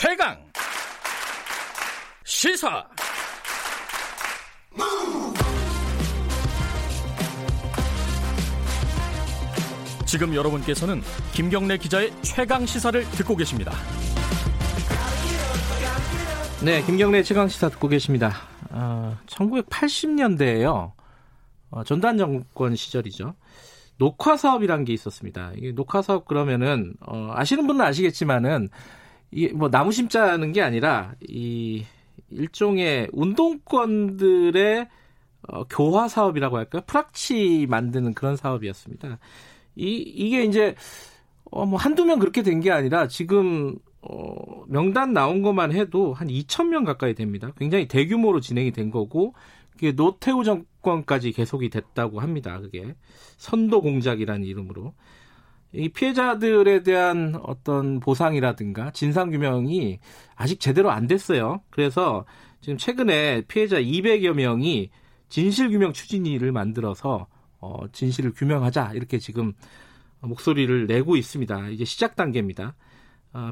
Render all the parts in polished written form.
최강 시사. 지금 여러분께서는 김경래 기자의 최강 시사를 듣고 계십니다. 네, 김경래 최강 시사 듣고 계십니다. 1980년대에요. 전두환 정권 시절이죠. 녹화 사업이란 게 있었습니다. 이게 녹화 사업 그러면은 아시는 분은 아시겠지만은 이게 뭐 나무 심자는 게 아니라 이 일종의 운동권들의 교화 사업이라고 할까요? 프락치 만드는 그런 사업이었습니다. 이게 이제 뭐 한두 명 그렇게 된 게 아니라 지금 명단 나온 것만 해도 한 2,000명 가까이 됩니다. 굉장히 대규모로 진행이 된 거고 그게 노태우 정권까지 계속이 됐다고 합니다. 그게 선도 공작이라는 이름으로 이 피해자들에 대한 어떤 보상이라든가 진상 규명이 아직 제대로 안 됐어요. 그래서 지금 최근에 피해자 200여 명이 진실 규명 추진위를 만들어서 진실을 규명하자 이렇게 지금 목소리를 내고 있습니다. 이제 시작 단계입니다.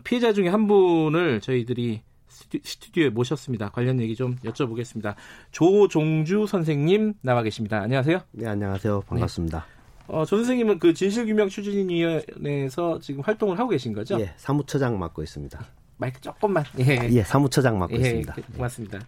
피해자 중에 한 분을 저희들이 스튜디오에 모셨습니다. 관련 얘기 좀 여쭤보겠습니다. 조종주 선생님 나와 계십니다. 안녕하세요. 네, 안녕하세요. 반갑습니다. 네. 조 선생님은 그 진실규명추진위원회에서 지금 활동을 하고 계신 거죠? 예, 사무처장 맡고 있습니다. 마이크 조금만. 예, 사무처장 맡고 있습니다. 고맙습니다.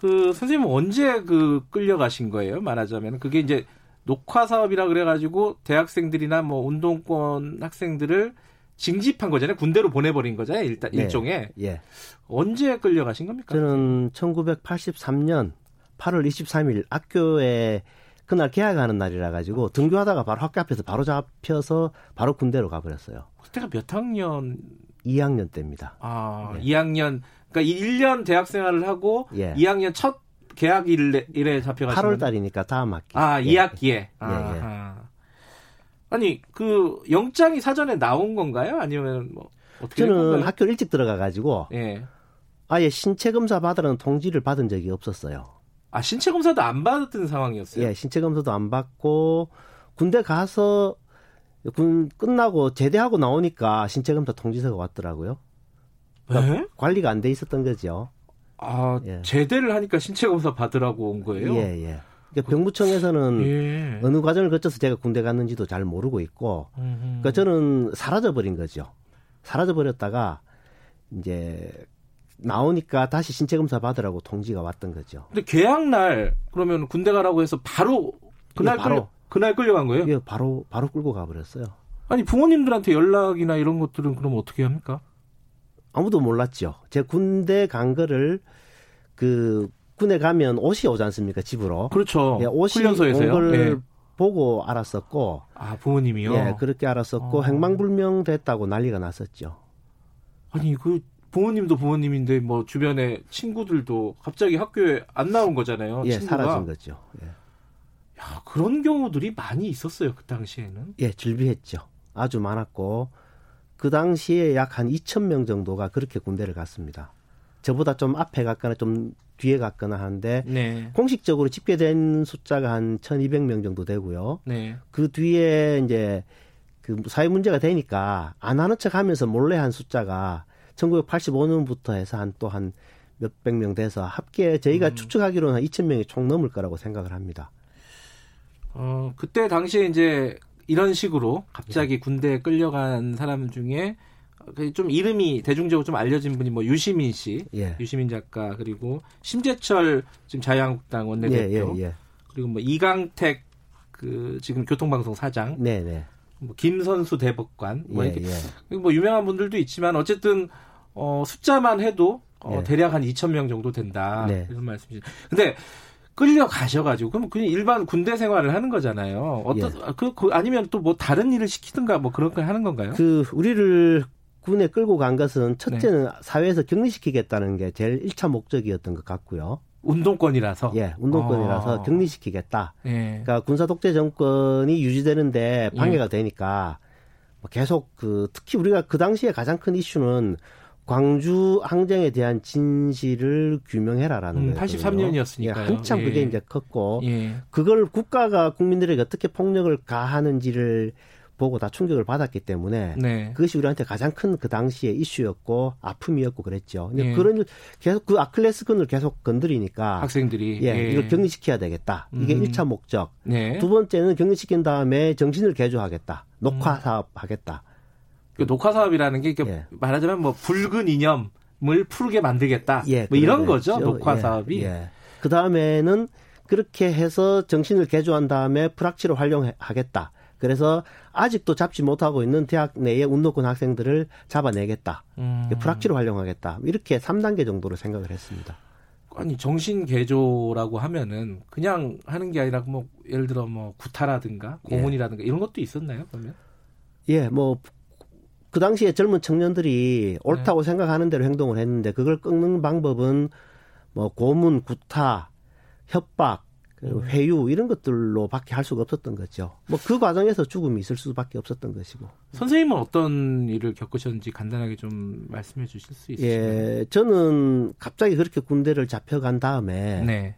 그 선생님은 언제 그 끌려가신 거예요? 말하자면 그게 이제 녹화 사업이라 그래가지고 대학생들이나 뭐 운동권 학생들을 징집한 거잖아요. 군대로 보내버린 거잖아요. 일단 네, 일종의. 예. 언제 끌려가신 겁니까? 저는 1983년 8월 23일 학교에 그날 계약하는 날이라 가지고 등교하다가 바로 학교 앞에서 바로 잡혀서 바로 군대로 가버렸어요. 그때가 몇 학년? 2학년 때입니다. 아, 네. 2학년. 그러니까 1년 대학생활을 하고 예. 2학년 첫 계약일에 잡혀가지고 8월 달이니까 다음 학기. 아, 예. 2학기에. 아. 예. 아니, 그 영장이 사전에 나온 건가요? 아니면 뭐 어떻게 저는 건가요? 학교 일찍 들어가 가지고 예. 아예 신체 검사 받으라는 통지를 받은 적이 없었어요. 아, 신체 검사도 안 받았던 상황이었어요? 예, 신체 검사도 안 받고 군대 가서 군 끝나고 제대하고 나오니까 신체 검사 통지서가 왔더라고요. 그러니까 관리가 안 돼 있었던 거죠. 아, 예. 제대를 하니까 신체 검사 받으라고 온 거예요? 예, 예. 그러니까 병무청에서는 예. 어느 과정을 거쳐서 제가 군대 갔는지도 잘 모르고 있고, 그러니까 저는 사라져버린 거죠. 사라져버렸다가 이제 나오니까 다시 신체검사 받으라고 통지가 왔던 거죠. 근데 계약날 그러면 군대 가라고 해서 바로 그날 그날 끌려간 거예요? 예, 바로 끌고 가버렸어요. 아니 부모님들한테 연락이나 이런 것들은 그럼 어떻게 합니까? 아무도 몰랐죠. 제 군대 간 거를 그 군에 가면 옷이 오지 않습니까 집으로? 그렇죠. 예, 옷이 훈련소에서요. 온 걸 예. 보고 알았었고. 아 부모님이요? 예, 그렇게 알았었고 행방불명됐다고 난리가 났었죠. 아니 그 부모님도 부모님인데 뭐 주변에 친구들도 갑자기 학교에 안 나온 거잖아요. 예, 친구가. 사라진 거죠. 예. 야, 그런 경우들이 많이 있었어요. 그 당시에는. 예, 즐비했죠. 아주 많았고 그 당시에 약 한 2,000명 정도가 그렇게 군대를 갔습니다. 저보다 좀 앞에 갔거나 좀 뒤에 갔거나 하는데 네. 공식적으로 집계된 숫자가 한 1,200명 정도 되고요. 네. 그 뒤에 이제 그 사회 문제가 되니까 안 하는 척하면서 몰래 한 숫자가 1985년부터 해서 한 몇백 명 돼서 합계 저희가 추측하기로는 한 2,000명이 총 넘을 거라고 생각을 합니다. 그때 당시에 이제 이런 식으로 갑자기 예. 군대에 끌려간 사람 중에 좀 이름이 대중적으로 좀 알려진 분이 뭐 유시민 씨, 예. 유시민 작가 그리고 심재철 지금 자유한국당 원내대표 예, 예, 예. 그리고 뭐 이강택 그 지금 교통방송 사장, 네, 네. 뭐 김선수 대법관, 뭐 예, 이렇게 예. 뭐 유명한 분들도 있지만 어쨌든. 숫자만 해도 네. 대략 한 2,000명 정도 된다. 네. 이런 말씀이죠. 근데 끌려가셔가지고 그럼 그냥 일반 군대 생활을 하는 거잖아요. 어떤 예. 아니면 또 뭐 다른 일을 시키든가 뭐 그런 걸 하는 건가요? 그 우리를 군에 끌고 간 것은 첫째는 네. 사회에서 격리시키겠다는 게 제일 1차 목적이었던 것 같고요. 운동권이라서. 예, 운동권이라서 격리시키겠다. 예. 그러니까 군사 독재 정권이 유지되는데 방해가 예. 되니까 계속 특히 우리가 그 당시에 가장 큰 이슈는 광주 항쟁에 대한 진실을 규명해라라는 거예요. 83년이었으니까요. 예, 한참 예. 그게 이제 컸고 예. 그걸 국가가 국민들에게 어떻게 폭력을 가하는지를 보고 다 충격을 받았기 때문에 네. 그것이 우리한테 가장 큰 그 당시의 이슈였고 아픔이었고 그랬죠. 근데 예. 그런 계속 그 아킬레스건을 계속 건드리니까 학생들이 예, 예. 이걸 격리시켜야 되겠다. 이게 1차 목적. 네. 두 번째는 격리시킨 다음에 정신을 개조하겠다. 녹화 사업하겠다. 그 녹화 사업이라는 게 예. 말하자면 뭐 붉은 이념을 푸르게 만들겠다. 예, 뭐 이런 거죠. 녹화 예, 사업이. 예. 그 다음에는 그렇게 해서 정신을 개조한 다음에 프락치로 활용하겠다. 그래서 아직도 잡지 못하고 있는 대학 내의 운동권 학생들을 잡아내겠다. 프락치로 활용하겠다. 이렇게 3단계 정도로 생각을 했습니다. 아니 정신 개조라고 하면은 그냥 하는 게 아니라 뭐 예를 들어 뭐 구타라든가 고문이라든가 예. 이런 것도 있었나요? 그러면? 예, 뭐 그 당시에 젊은 청년들이 옳다고 네. 생각하는 대로 행동을 했는데 그걸 끊는 방법은 뭐 고문, 구타, 협박, 회유 이런 것들로밖에 할 수가 없었던 거죠. 뭐 그 과정에서 죽음이 있을 수밖에 없었던 것이고. 선생님은 어떤 일을 겪으셨는지 간단하게 좀 말씀해 주실 수 있으신가요? 예, 저는 갑자기 그렇게 군대를 잡혀간 다음에 네.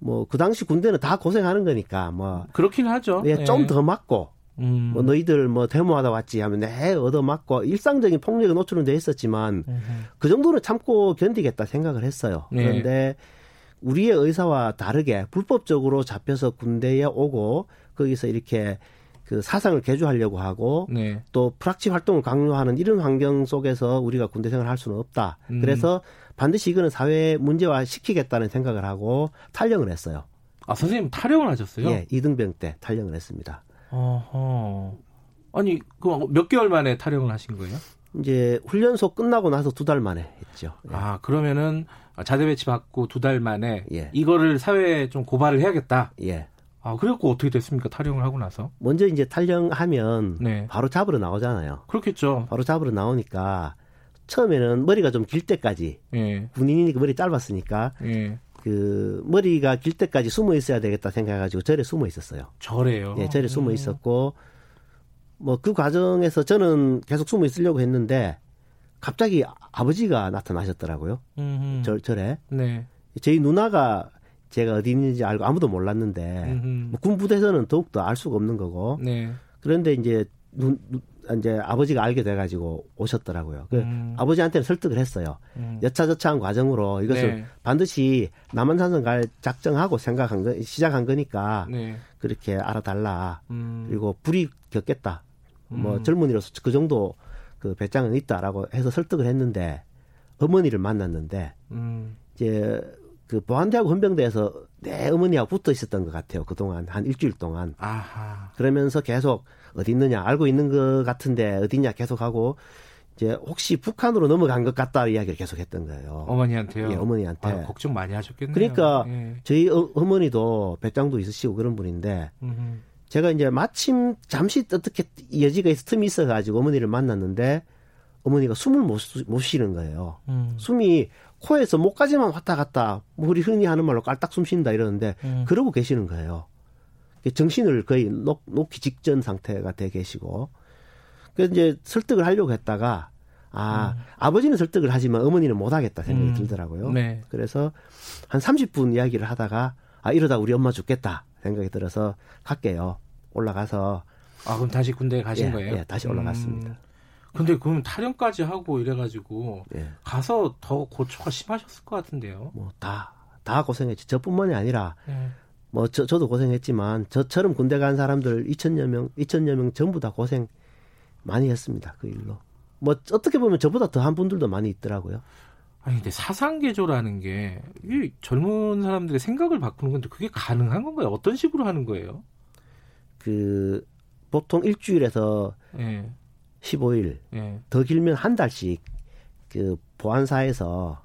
뭐 그 당시 군대는 다 고생하는 거니까 뭐 그렇긴 하죠. 예, 좀 더 맞고 뭐 너희들 뭐 데모하다 왔지 하면 네 얻어맞고 일상적인 폭력에 노출은 돼 있었지만 그 정도는 참고 견디겠다 생각을 했어요. 그런데 우리의 의사와 다르게 불법적으로 잡혀서 군대에 오고 거기서 이렇게 그 사상을 개조하려고 하고 네. 또 프락치 활동을 강요하는 이런 환경 속에서 우리가 군대 생활을 할 수는 없다. 그래서 반드시 이거는 사회에 문제화 시키겠다는 생각을 하고 탈영을 했어요. 아 선생님 탈영을 하셨어요? 예, 이등병 때 탈영을 했습니다. 어허. 아니 그 몇 개월 만에 탈영을 하신 거예요? 이제 훈련소 끝나고 나서 2달 만에 했죠. 예. 아 그러면은. 자대 배치 받고 2달 만에 예. 이거를 사회에 좀 고발을 해야겠다. 예. 아, 그래갖고 어떻게 됐습니까? 탈영을 하고 나서? 먼저 이제 탈영하면 네. 바로 잡으러 나오잖아요. 그렇겠죠. 바로 잡으러 나오니까 처음에는 머리가 좀 길 때까지 예. 군인이니까 머리 짧았으니까 예. 그 머리가 길 때까지 숨어 있어야 되겠다 생각해가지고 절에 숨어 있었어요. 절에요? 예, 절에 숨어 있었고 뭐 그 과정에서 저는 계속 숨어 있으려고 했는데 갑자기 아버지가 나타나셨더라고요. 절에. 네. 저희 누나가 제가 어디 있는지 알고 아무도 몰랐는데 뭐 군부대에서는 더욱더 알 수가 없는 거고. 네. 그런데 이제 이제 아버지가 알게 돼가지고 오셨더라고요. 아버지한테는 설득을 했어요. 여차저차한 과정으로 이것을 네. 반드시 남한산성 갈 작정하고 시작한 거니까 네. 그렇게 알아달라. 그리고 불이 겪겠다. 뭐 젊은이로서 그 정도. 그 배짱은 있다라고 해서 설득을 했는데 어머니를 만났는데 이제 그 보안대하고 헌병대에서 내 어머니하고 붙어 있었던 것 같아요. 그동안 한 일주일 동안. 아하. 그러면서 계속 어디 있느냐 알고 있는 것 같은데 어디냐 계속 하고 이제 혹시 북한으로 넘어간 것 같다 이야기를 계속 했던 거예요. 어머니한테요? 예, 어머니한테. 아유, 걱정 많이 하셨겠네요. 그러니까 예. 저희 어머니도 배짱도 있으시고 그런 분인데 제가 이제 마침 잠시 어떻게 여지가 있어 틈이 있어가지고 어머니를 만났는데 어머니가 숨을 못 쉬는 거예요. 숨이 코에서 목까지만 왔다 갔다 우리 흔히 하는 말로 깔딱 숨 쉰다 이러는데 그러고 계시는 거예요. 정신을 거의 놓기 직전 상태가 돼 계시고 그래서 이제 설득을 하려고 했다가 아버지는 설득을 하지만 어머니는 못하겠다 생각이 들더라고요. 네. 그래서 한 30분 이야기를 하다가 이러다 우리 엄마 죽겠다. 생각이 들어서 갈게요. 올라가서. 아, 그럼 다시 군대에 가신 예, 거예요? 예, 다시 올라갔습니다. 근데 그럼 탈영까지 하고 이래가지고 예. 가서 더 고초가 심하셨을 것 같은데요? 뭐 다 고생했지. 저뿐만이 아니라 예. 뭐 저도 고생했지만 저처럼 군대 간 사람들 2,000여 명 전부 다 고생 많이 했습니다. 그 일로. 뭐 어떻게 보면 저보다 더한 분들도 많이 있더라고요. 아니 근데 사상 개조라는 게 이게 젊은 사람들의 생각을 바꾸는 건데 그게 가능한 건가요? 어떤 식으로 하는 거예요? 그 보통 일주일에서 예. 15일 예. 더 길면 한 달씩 그 보안사에서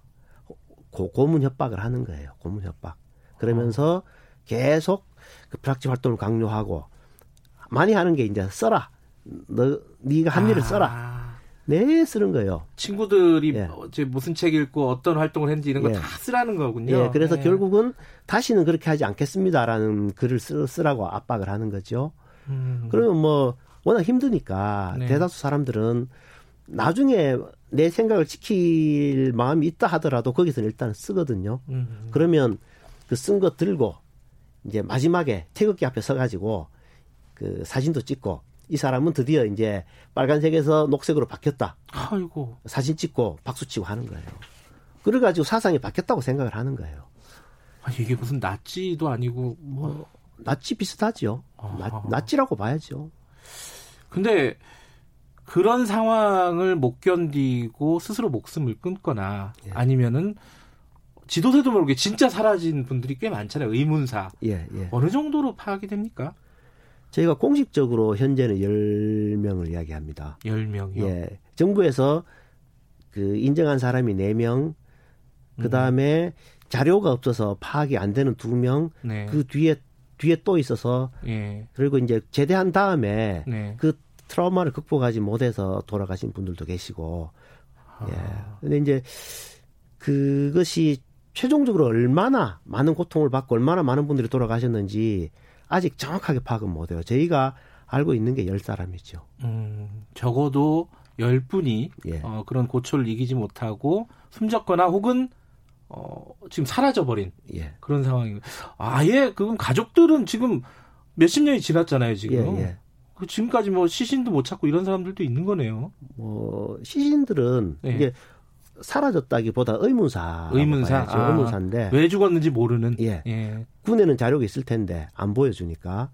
고문 협박을 하는 거예요. 고문 협박. 그러면서 계속 그 프락치 활동을 강요하고 많이 하는 게 이제 써라. 네가 한 일을 써라. 네, 쓰는 거예요. 친구들이 예. 무슨 책 읽고 어떤 활동을 했는지 이런 거 다 예. 쓰라는 거군요. 예, 그래서 예. 결국은 다시는 그렇게 하지 않겠습니다라는 글을 쓰라고 압박을 하는 거죠. 그러면 뭐 워낙 힘드니까 네. 대다수 사람들은 나중에 내 생각을 지킬 마음이 있다 하더라도 거기서는 일단 쓰거든요. 그러면 그 쓴 거 들고 이제 마지막에 태극기 앞에 서가지고 그 사진도 찍고 이 사람은 드디어 이제 빨간색에서 녹색으로 바뀌었다. 아이고. 사진 찍고 박수 치고 하는 거예요. 그래가지고 사상이 바뀌었다고 생각을 하는 거예요. 아니, 이게 무슨 나치도 아니고 뭐 나치 비슷하죠. 나치라고 봐야죠. 근데 그런 상황을 못 견디고 스스로 목숨을 끊거나 예. 아니면은 지도세도 모르게 진짜 사라진 분들이 꽤 많잖아요. 의문사. 예. 어느 정도로 파악이 됩니까? 저희가 공식적으로 현재는 10명을 이야기합니다. 10명이요? 예. 정부에서 그 인정한 사람이 4명, 그 다음에 자료가 없어서 파악이 안 되는 2명, 네. 그 뒤에 또 있어서, 예. 그리고 이제 제대한 다음에 네. 그 트라우마를 극복하지 못해서 돌아가신 분들도 계시고, 아. 예. 근데 이제 그것이 최종적으로 얼마나 많은 고통을 받고 얼마나 많은 분들이 돌아가셨는지 아직 정확하게 파악은 못해요. 저희가 알고 있는 게 10사람이죠. 적어도 10분이 예. 그런 고초를 이기지 못하고 숨졌거나 혹은 지금 사라져버린 예. 그런 상황입니다. 아예 그럼 가족들은 지금 몇십 년이 지났잖아요. 지금. 예. 지금까지 뭐 시신도 못 찾고 이런 사람들도 있는 거네요. 시신들은 예. 이제 사라졌다기보다 의문사죠. 아, 의문사인데 왜 죽었는지 모르는. 예. 군에는 자료가 있을 텐데 안 보여주니까.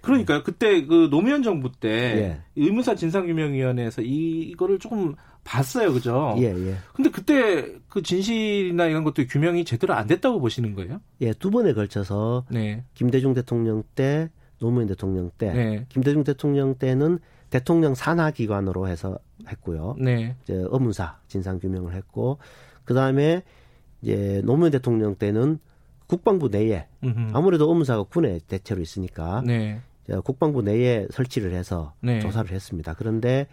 그러니까요. 그때 그 노무현 정부 때 예. 의문사 진상규명위원회에서 이거를 조금 봤어요, 그죠? 예. 근데 그때 그 진실이나 이런 것도 규명이 제대로 안 됐다고 보시는 거예요? 예, 2번에 걸쳐서 네. 김대중 대통령 때, 노무현 대통령 때, 네. 김대중 대통령 때는 대통령 산하기관으로 해서 했고요. 네. 이제 의문사 진상규명을 했고, 그 다음에 이제 노무현 대통령 때는 국방부 내에 아무래도 의문사가 군에 대체로 있으니까 네. 국방부 내에 설치를 해서 네. 조사를 했습니다. 그런데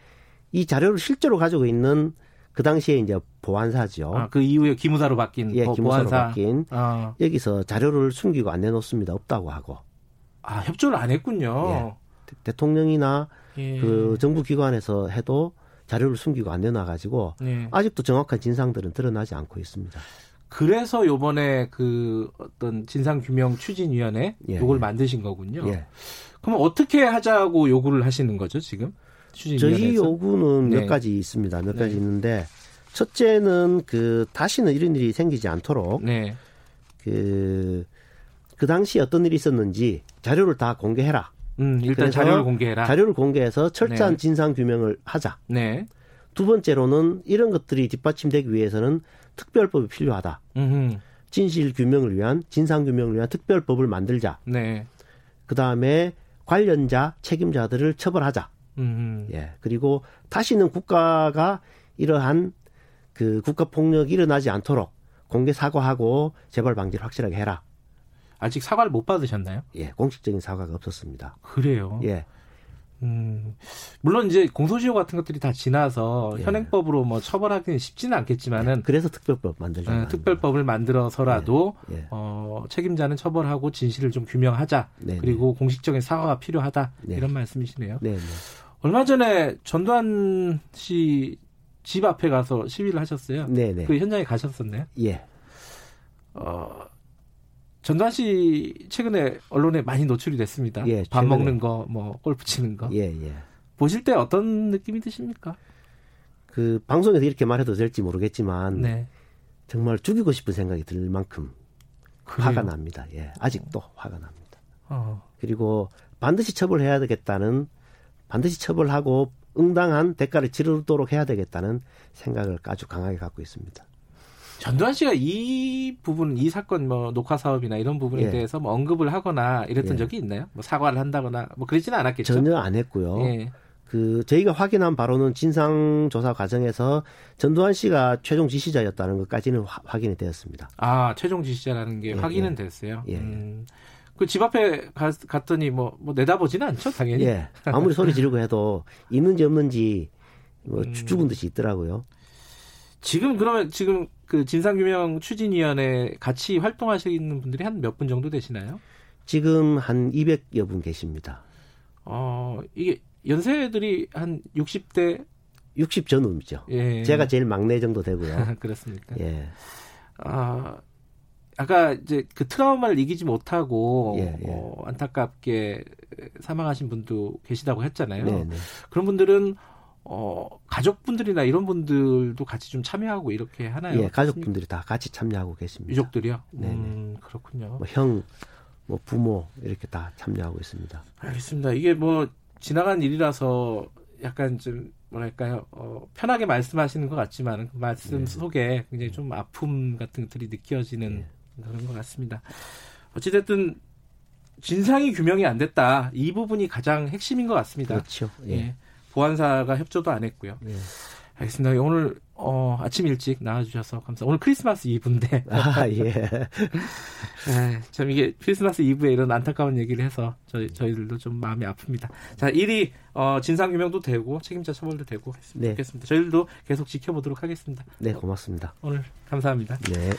이 자료를 실제로 가지고 있는 그 당시에 이제 보안사죠. 아, 그 이후에 기무사로 바뀐 예, 기무사로 보안사. 바뀐 여기서 자료를 숨기고 안 내놓습니다. 없다고 하고. 아, 협조를 안 했군요. 예. 대통령이나 예. 그 정부 기관에서 해도 자료를 숨기고 안 내놔가지고 예. 아직도 정확한 진상들은 드러나지 않고 있습니다. 그래서 요번에 그 어떤 진상규명 추진위원회 예. 요걸 만드신 거군요. 예. 그럼 어떻게 하자고 요구를 하시는 거죠, 지금? 추진위원회에서? 저희 요구는 네. 몇 가지 있습니다. 몇 네. 가지 있는데, 첫째는 그 다시는 이런 일이 생기지 않도록 네. 그 당시 어떤 일이 있었는지 자료를 다 공개해라. 일단 자료를 공개해라. 자료를 공개해서 철저한 네. 진상규명을 하자. 네. 두 번째로는 이런 것들이 뒷받침되기 위해서는 특별법이 필요하다. 진실규명을 위한, 진상규명을 위한 특별법을 만들자. 네. 그다음에 관련자, 책임자들을 처벌하자. 예. 그리고 다시는 국가가 이러한 그 국가폭력이 일어나지 않도록 공개 사과하고 재발 방지를 확실하게 해라. 아직 사과를 못 받으셨나요? 예. 공식적인 사과가 없었습니다. 그래요? 예. 물론 이제 공소시효 같은 것들이 다 지나서 예. 현행법으로 뭐 처벌하기는 쉽지는 않겠지만은 예. 그래서 특별법 만들자. 특별법을 만들어서라도 예. 예. 책임자는 처벌하고 진실을 좀 규명하자. 네네. 그리고 공식적인 사과가 필요하다. 네네. 이런 말씀이시네요. 네네. 얼마 전에 전두환 씨 집 앞에 가서 시위를 하셨어요. 네네. 그 현장에 가셨었네요. 예. 전두환 씨 최근에 언론에 많이 노출이 됐습니다. 예, 밥 먹는 거, 뭐 골프 치는 거. 예. 보실 때 어떤 느낌이 드십니까? 그 방송에서 이렇게 말해도 될지 모르겠지만 네. 정말 죽이고 싶은 생각이 들 만큼 그래요? 화가 납니다. 예, 아직도 화가 납니다. 그리고 반드시 처벌해야 되겠다는, 반드시 처벌하고 응당한 대가를 치르도록 해야 되겠다는 생각을 아주 강하게 갖고 있습니다. 전두환 씨가 이 부분, 이 사건, 뭐, 녹화 사업이나 이런 부분에 예. 대해서 뭐 언급을 하거나 이랬던 예. 적이 있나요? 뭐, 사과를 한다거나, 뭐, 그러지는 않았겠죠? 전혀 안 했고요. 예. 저희가 확인한 바로는 진상조사 과정에서 전두환 씨가 최종 지시자였다는 것까지는 확인이 되었습니다. 아, 최종 지시자라는 게 예. 확인은 됐어요? 예. 그 집 앞에 갔더니 뭐, 내다보지는 않죠? 당연히. 예. 아무리 소리 지르고 해도 있는지 없는지 뭐, 죽은 듯이 있더라고요. 지금 그러면 지금 그 진상규명 추진위원회 같이 활동하시는 분들이 한 몇 분 정도 되시나요? 지금 한 200여 분 계십니다. 이게 연세들이 한 60대? 60 전후죠. 예. 제가 제일 막내 정도 되고요. 그렇습니까? 예. 아까 이제 그 트라우마를 이기지 못하고 안타깝게 사망하신 분도 계시다고 했잖아요. 네, 네. 그런 분들은 가족분들이나 이런 분들도 같이 좀 참여하고 이렇게 하나요? 예, 가족분들이 다 같이 참여하고 계십니다. 유족들이요? 네, 그렇군요. 뭐 형, 뭐 부모 이렇게 다 참여하고 있습니다. 알겠습니다. 이게 뭐 지나간 일이라서 약간 좀 뭐랄까요, 편하게 말씀하시는 것 같지만 그 말씀 속에 굉장히 좀 아픔 같은 것들이 느껴지는 그런 것 같습니다. 어찌됐든 진상이 규명이 안 됐다. 이 부분이 가장 핵심인 것 같습니다. 그렇죠. 예. 예. 보안사가 협조도 안 했고요. 예. 알겠습니다. 오늘 아침 일찍 나와주셔서 감사합니다. 오늘 크리스마스 이브인데. 아, 예. 에, 참 이게 크리스마스 이브에 이런 안타까운 얘기를 해서 저희들도 좀 마음이 아픕니다. 자, 일이 진상규명도 되고 책임자 처벌도 되고 했으면 좋겠습니다. 저희들도 계속 지켜보도록 하겠습니다. 네, 고맙습니다. 오늘 감사합니다. 네.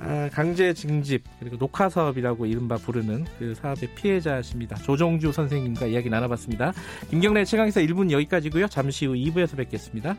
아, 강제 징집 그리고 녹화 사업이라고 이른바 부르는 그 사업의 피해자십니다. 조종주 선생님과 이야기 나눠봤습니다. 김경래 최강시사 1부는 여기까지고요. 잠시 후 2부에서 뵙겠습니다.